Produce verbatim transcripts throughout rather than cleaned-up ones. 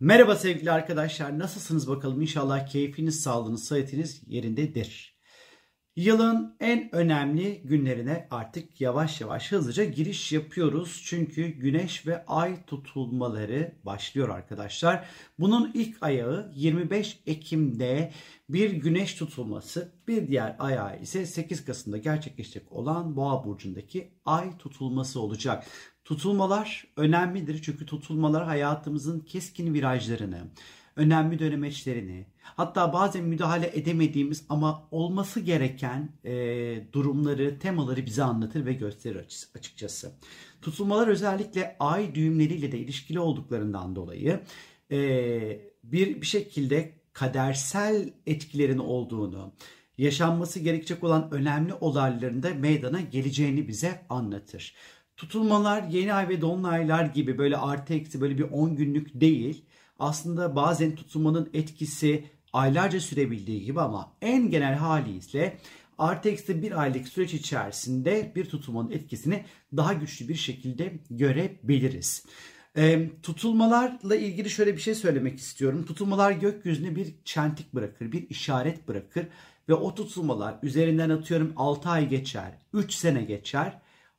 Merhaba sevgili arkadaşlar, nasılsınız bakalım? İnşallah keyfiniz, sağlığınız, sıhhatiniz yerindedir. Yılın en önemli günlerine artık yavaş yavaş hızlıca giriş yapıyoruz. Çünkü güneş ve ay tutulmaları başlıyor arkadaşlar. Bunun ilk ayağı yirmi beş Ekim'de bir güneş tutulması, bir diğer ayağı ise sekiz Kasım'da gerçekleşecek olan Boğa burcundaki ay tutulması olacak. Tutulmalar önemlidir çünkü tutulmalar hayatımızın keskin virajlarını, önemli dönemeçlerini, hatta bazen müdahale edemediğimiz ama olması gereken e, durumları, temaları bize anlatır ve gösterir açıkçası. Tutulmalar özellikle ay düğümleriyle de ilişkili olduklarından dolayı e, bir, bir şekilde kadersel etkilerin olduğunu, yaşanması gerekecek olan önemli olayların da meydana geleceğini bize anlatır. Tutulmalar yeni ay ve dolunaylar gibi böyle artı eksi böyle bir on günlük değil. Aslında bazen tutulmanın etkisi aylarca sürebildiği gibi ama en genel haliyle artı eksi bir aylık süreç içerisinde bir tutulmanın etkisini daha güçlü bir şekilde görebiliriz. E, tutulmalarla ilgili şöyle bir şey söylemek istiyorum. Tutulmalar gökyüzüne bir çentik bırakır, bir işaret bırakır ve o tutulmalar üzerinden atıyorum altı ay geçer, üç sene geçer.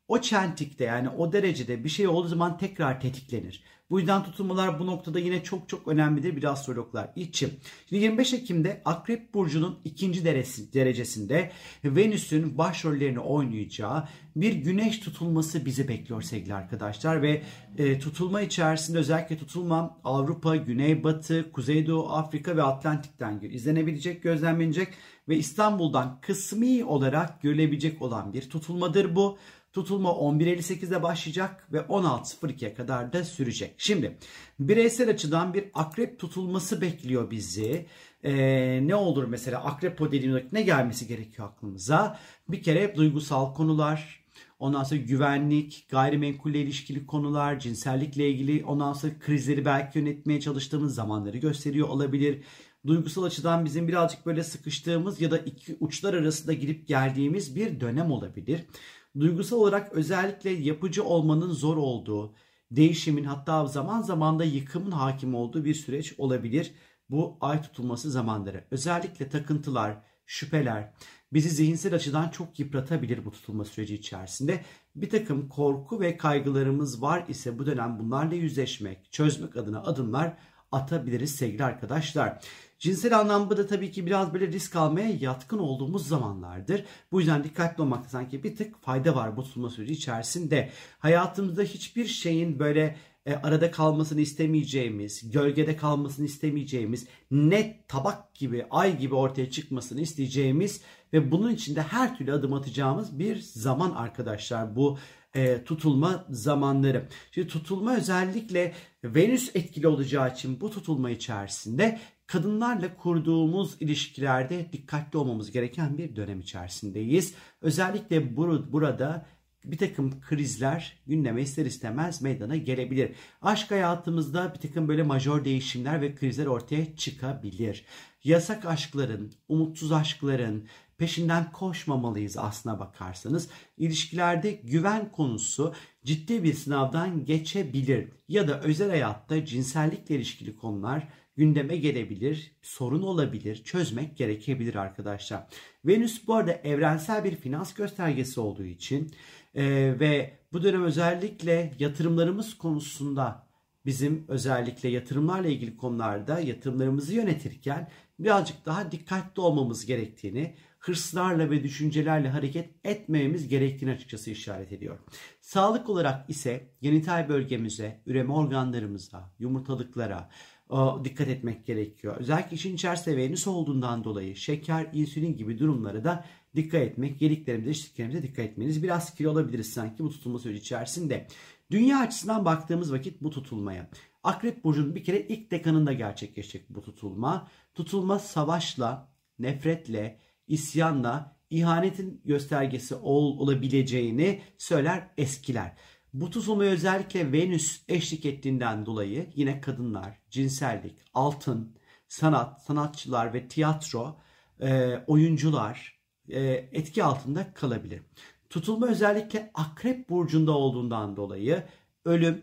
O çentikte yani o derecede bir şey olduğu zaman tekrar tetiklenir. Bu yüzden tutulmalar bu noktada yine çok çok önemlidir bir astrologlar için. Şimdi yirmi beş Ekim'de Akrep Burcu'nun ikinci derecesinde Venüs'ün başrollerini oynayacağı bir güneş tutulması bizi bekliyor sevgili arkadaşlar. Ve e, tutulma içerisinde özellikle tutulma Avrupa, Güneybatı, Kuzeydoğu Afrika ve Atlantik'ten izlenebilecek, gözlemlenecek ve İstanbul'dan kısmi olarak görülebilecek olan bir tutulmadır bu. Tutulma on bir elli sekiz'de başlayacak ve on altı sıfır iki'ye kadar da sürecek. Şimdi bireysel açıdan bir akrep tutulması bekliyor bizi. Ee, ne olur mesela akrepo dediğimiz ne gelmesi gerekiyor aklımıza? Bir kere duygusal konular, ondan sonra güvenlik, gayrimenkulle ilişkili konular, cinsellikle ilgili, ondan sonra krizleri belki yönetmeye çalıştığımız zamanları gösteriyor olabilir. Duygusal açıdan bizim birazcık böyle sıkıştığımız ya da iki uçlar arasında gidip geldiğimiz bir dönem olabilir. Duygusal olarak özellikle yapıcı olmanın zor olduğu, değişimin hatta zaman zaman da yıkımın hakim olduğu bir süreç olabilir. Bu ay tutulması zamanları. Özellikle takıntılar, şüpheler bizi zihinsel açıdan çok yıpratabilir bu tutulma süreci içerisinde. Bir takım korku ve kaygılarımız var ise bu dönem bunlarla yüzleşmek, çözmek adına adımlar atabiliriz sevgili arkadaşlar. Cinsel anlamda da tabii ki biraz böyle risk almaya yatkın olduğumuz zamanlardır. Bu yüzden dikkatli olmakta sanki bir tık fayda var bu tutulma süreci içerisinde. Hayatımızda hiçbir şeyin böyle e, arada kalmasını istemeyeceğimiz, gölgede kalmasını istemeyeceğimiz, net tabak gibi, ay gibi ortaya çıkmasını isteyeceğimiz ve bunun içinde her türlü adım atacağımız bir zaman arkadaşlar bu e, tutulma zamanları. Şimdi tutulma özellikle Venüs etkili olacağı için bu tutulma içerisinde kadınlarla kurduğumuz ilişkilerde dikkatli olmamız gereken bir dönem içerisindeyiz. Özellikle bur- burada bir takım krizler gündeme ister istemez meydana gelebilir. Aşk hayatımızda bir takım böyle majör değişimler ve krizler ortaya çıkabilir. Yasak aşkların, umutsuz aşkların peşinden koşmamalıyız aslına bakarsanız. İlişkilerde güven konusu ciddi bir sınavdan geçebilir. Ya da özel hayatta cinsellikle ilişkili konular gündeme gelebilir, sorun olabilir, çözmek gerekebilir arkadaşlar. Venüs bu arada evrensel bir finans göstergesi olduğu için e, ve bu dönem özellikle yatırımlarımız konusunda bizim özellikle yatırımlarla ilgili konularda yatırımlarımızı yönetirken birazcık daha dikkatli olmamız gerektiğini, hırslarla ve düşüncelerle hareket etmememiz gerektiğini açıkçası işaret ediyor. Sağlık olarak ise genital bölgemize, üreme organlarımıza, yumurtalıklara dikkat etmek gerekiyor. Özellikle işin içerisinde Venüs olduğundan dolayı şeker, insülin gibi durumlara da dikkat etmek, yediklerimize, içtiklerimize dikkat etmeniz. Biraz kilo olabiliriz sanki bu tutulma süreci içerisinde. Dünya açısından baktığımız vakit bu tutulmaya. Akrep Burcu'nun bir kere ilk dekanında gerçekleşecek bu tutulma. Tutulma savaşla, nefretle, isyanla, ihanetin göstergesi ol, olabileceğini söyler eskiler. Bu tutulmaya özellikle Venüs eşlik ettiğinden dolayı yine kadınlar, cinsellik, altın, sanat, sanatçılar ve tiyatro, e, oyuncular e, etki altında kalabilir. Tutulma özellikle Akrep Burcu'nda olduğundan dolayı ölüm,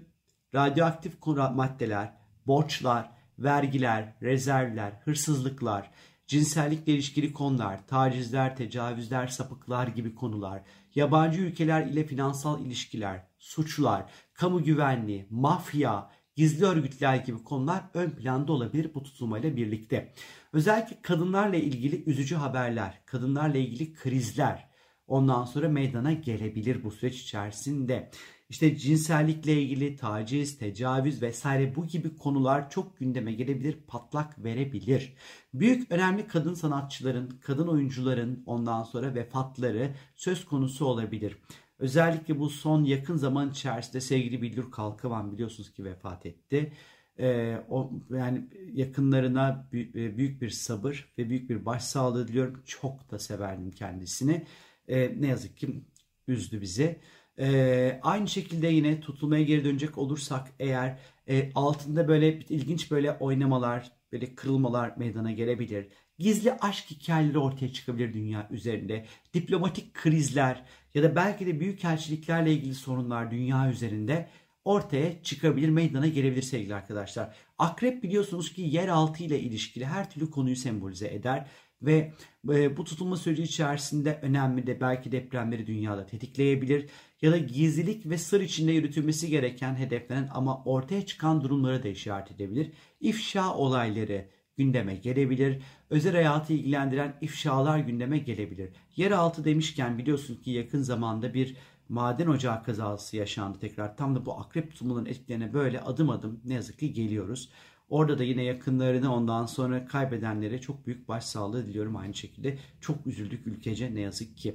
radyoaktif maddeler, borçlar, vergiler, rezervler, hırsızlıklar, cinsellikle ilişkili konular, tacizler, tecavüzler, sapıklar gibi konular, yabancı ülkeler ile finansal ilişkiler, suçlar, kamu güvenliği, mafya, gizli örgütler gibi konular ön planda olabilir bu tutulmayla birlikte. Özellikle kadınlarla ilgili üzücü haberler, kadınlarla ilgili krizler ondan sonra meydana gelebilir bu süreç içerisinde. İşte cinsellikle ilgili taciz, tecavüz vesaire bu gibi konular çok gündeme gelebilir, patlak verebilir. Büyük önemli kadın sanatçıların, kadın oyuncuların ondan sonra vefatları söz konusu olabilir. Özellikle bu son yakın zaman içerisinde sevgili Bilnur Kalkavan biliyorsunuz ki vefat etti. Ee, o, yani yakınlarına büyük bir sabır ve büyük bir başsağlığı diliyorum. Çok da severdim kendisini. Ee, ne yazık ki üzdü bizi. Ee, aynı şekilde yine tutulmaya geri dönecek olursak eğer e, altında böyle ilginç böyle oynamalar, böyle kırılmalar meydana gelebilir. Gizli aşk hikayeleri ortaya çıkabilir dünya üzerinde. Diplomatik krizler ya da belki de büyükelçiliklerle ilgili sorunlar dünya üzerinde ortaya çıkabilir, meydana gelebilir sevgili arkadaşlar. Akrep biliyorsunuz ki yeraltı ile ilişkili her türlü konuyu sembolize eder. Ve bu tutulma süreci içerisinde önemli de belki depremleri dünyada tetikleyebilir ya da gizlilik ve sır içinde yürütülmesi gereken hedeflenen ama ortaya çıkan durumlara da işaret edebilir. İfşa olayları gündeme gelebilir. Özel hayatı ilgilendiren ifşalar gündeme gelebilir. Yeraltı demişken biliyorsun ki yakın zamanda bir maden ocağı kazası yaşandı tekrar. Tam da bu akrep tutulmanın etkilerine böyle adım adım ne yazık ki geliyoruz. Orada da yine yakınlarını ondan sonra kaybedenlere çok büyük başsağlığı diliyorum aynı şekilde. Çok üzüldük ülkece ne yazık ki.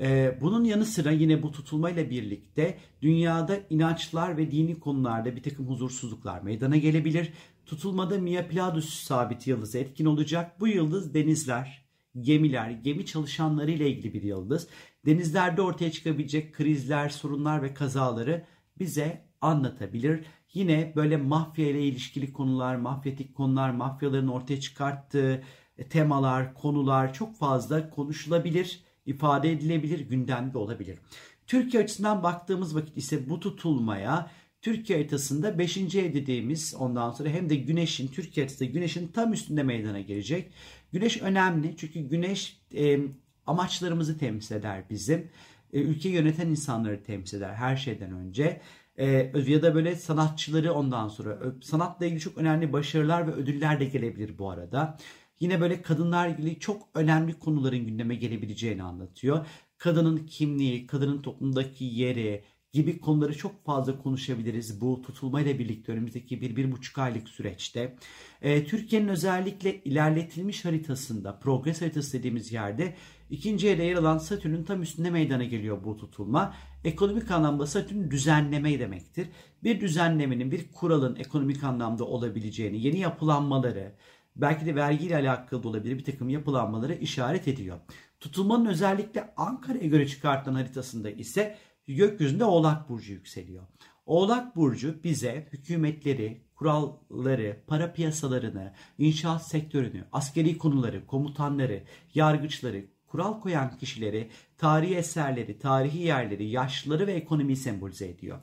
Ee, bunun yanı sıra yine bu tutulmayla birlikte dünyada inançlar ve dini konularda bir takım huzursuzluklar meydana gelebilir. Tutulmada Mia Pladus sabit yıldızı etkin olacak. Bu yıldız denizler, gemiler, gemi çalışanları ile ilgili bir yıldız. Denizlerde ortaya çıkabilecek krizler, sorunlar ve kazaları bize anlatabilir. Yine böyle mafya ile ilişkili konular, mafyatik konular, mafyaların ortaya çıkarttığı temalar, konular çok fazla konuşulabilir, ifade edilebilir, gündemde olabilir. Türkiye açısından baktığımız vakit ise bu tutulmaya Türkiye haritasında beşinci ev dediğimiz ondan sonra hem de güneşin, Türkiye haritasında güneşin tam üstünde meydana gelecek. Güneş önemli çünkü güneş e, amaçlarımızı temsil eder bizim. E, ülkeyi yöneten insanları temsil eder her şeyden önce. Ee, ya da böyle sanatçıları ondan sonra sanatla ilgili çok önemli başarılar ve ödüller de gelebilir bu arada. Yine böyle kadınlar ilgili çok önemli konuların gündeme gelebileceğini anlatıyor. Kadının kimliği, kadının toplumdaki yeri gibi konuları çok fazla konuşabiliriz bu tutulmayla birlikte önümüzdeki bir, bir buçuk aylık süreçte. Ee, Türkiye'nin özellikle ilerletilmiş haritasında, progres haritası dediğimiz yerde ikinci evde yer alan Satürn'ün tam üstünde meydana geliyor bu tutulma. Ekonomik anlamda Satürn düzenleme demektir. Bir düzenlemenin, bir kuralın ekonomik anlamda olabileceğini, yeni yapılanmaları, belki de vergiyle alakalı olabilir bir takım yapılanmalara işaret ediyor. Tutulmanın özellikle Ankara'ya göre çıkartılan haritasında ise gökyüzünde Oğlak Burcu yükseliyor. Oğlak Burcu bize hükümetleri, kuralları, para piyasalarını, inşaat sektörünü, askeri konuları, komutanları, yargıçları, kural koyan kişileri, tarihi eserleri, tarihi yerleri, yaşları ve ekonomiyi sembolize ediyor.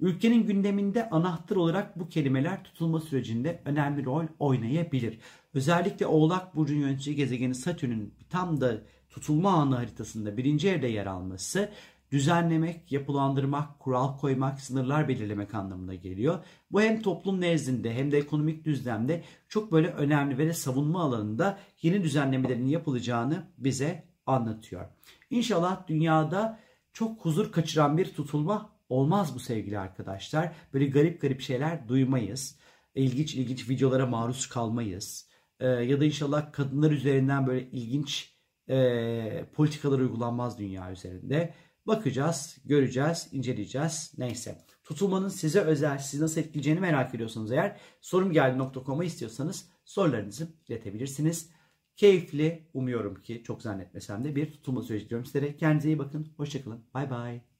Ülkenin gündeminde anahtar olarak bu kelimeler tutulma sürecinde önemli rol oynayabilir. Özellikle Oğlak Burcu'nun yönetici gezegeni Satürn'ün tam da tutulma anı haritasında birinci evde yer alması düzenlemek, yapılandırmak, kural koymak, sınırlar belirlemek anlamına geliyor. Bu hem toplum nezdinde hem de ekonomik düzlemde çok böyle önemli ve de savunma alanında yeni düzenlemelerin yapılacağını bize anlatıyor. İnşallah dünyada çok huzur kaçıran bir tutulma olmaz bu sevgili arkadaşlar. Böyle garip garip şeyler duymayız. İlginç ilginç videolara maruz kalmayız. Ee, ya da inşallah kadınlar üzerinden böyle ilginç e, politikalar uygulanmaz dünya üzerinde. Bakacağız, göreceğiz, inceleyeceğiz. Neyse. Tutulmanın size özel, sizi nasıl etkileyeceğini merak ediyorsanız eğer sorumgeldi nokta com'a istiyorsanız sorularınızı iletebilirsiniz. Keyifli, umuyorum ki çok zannetmesem de bir tutulma süreci diliyorum sizlere. Kendinize iyi bakın. Hoşçakalın. Bay bay.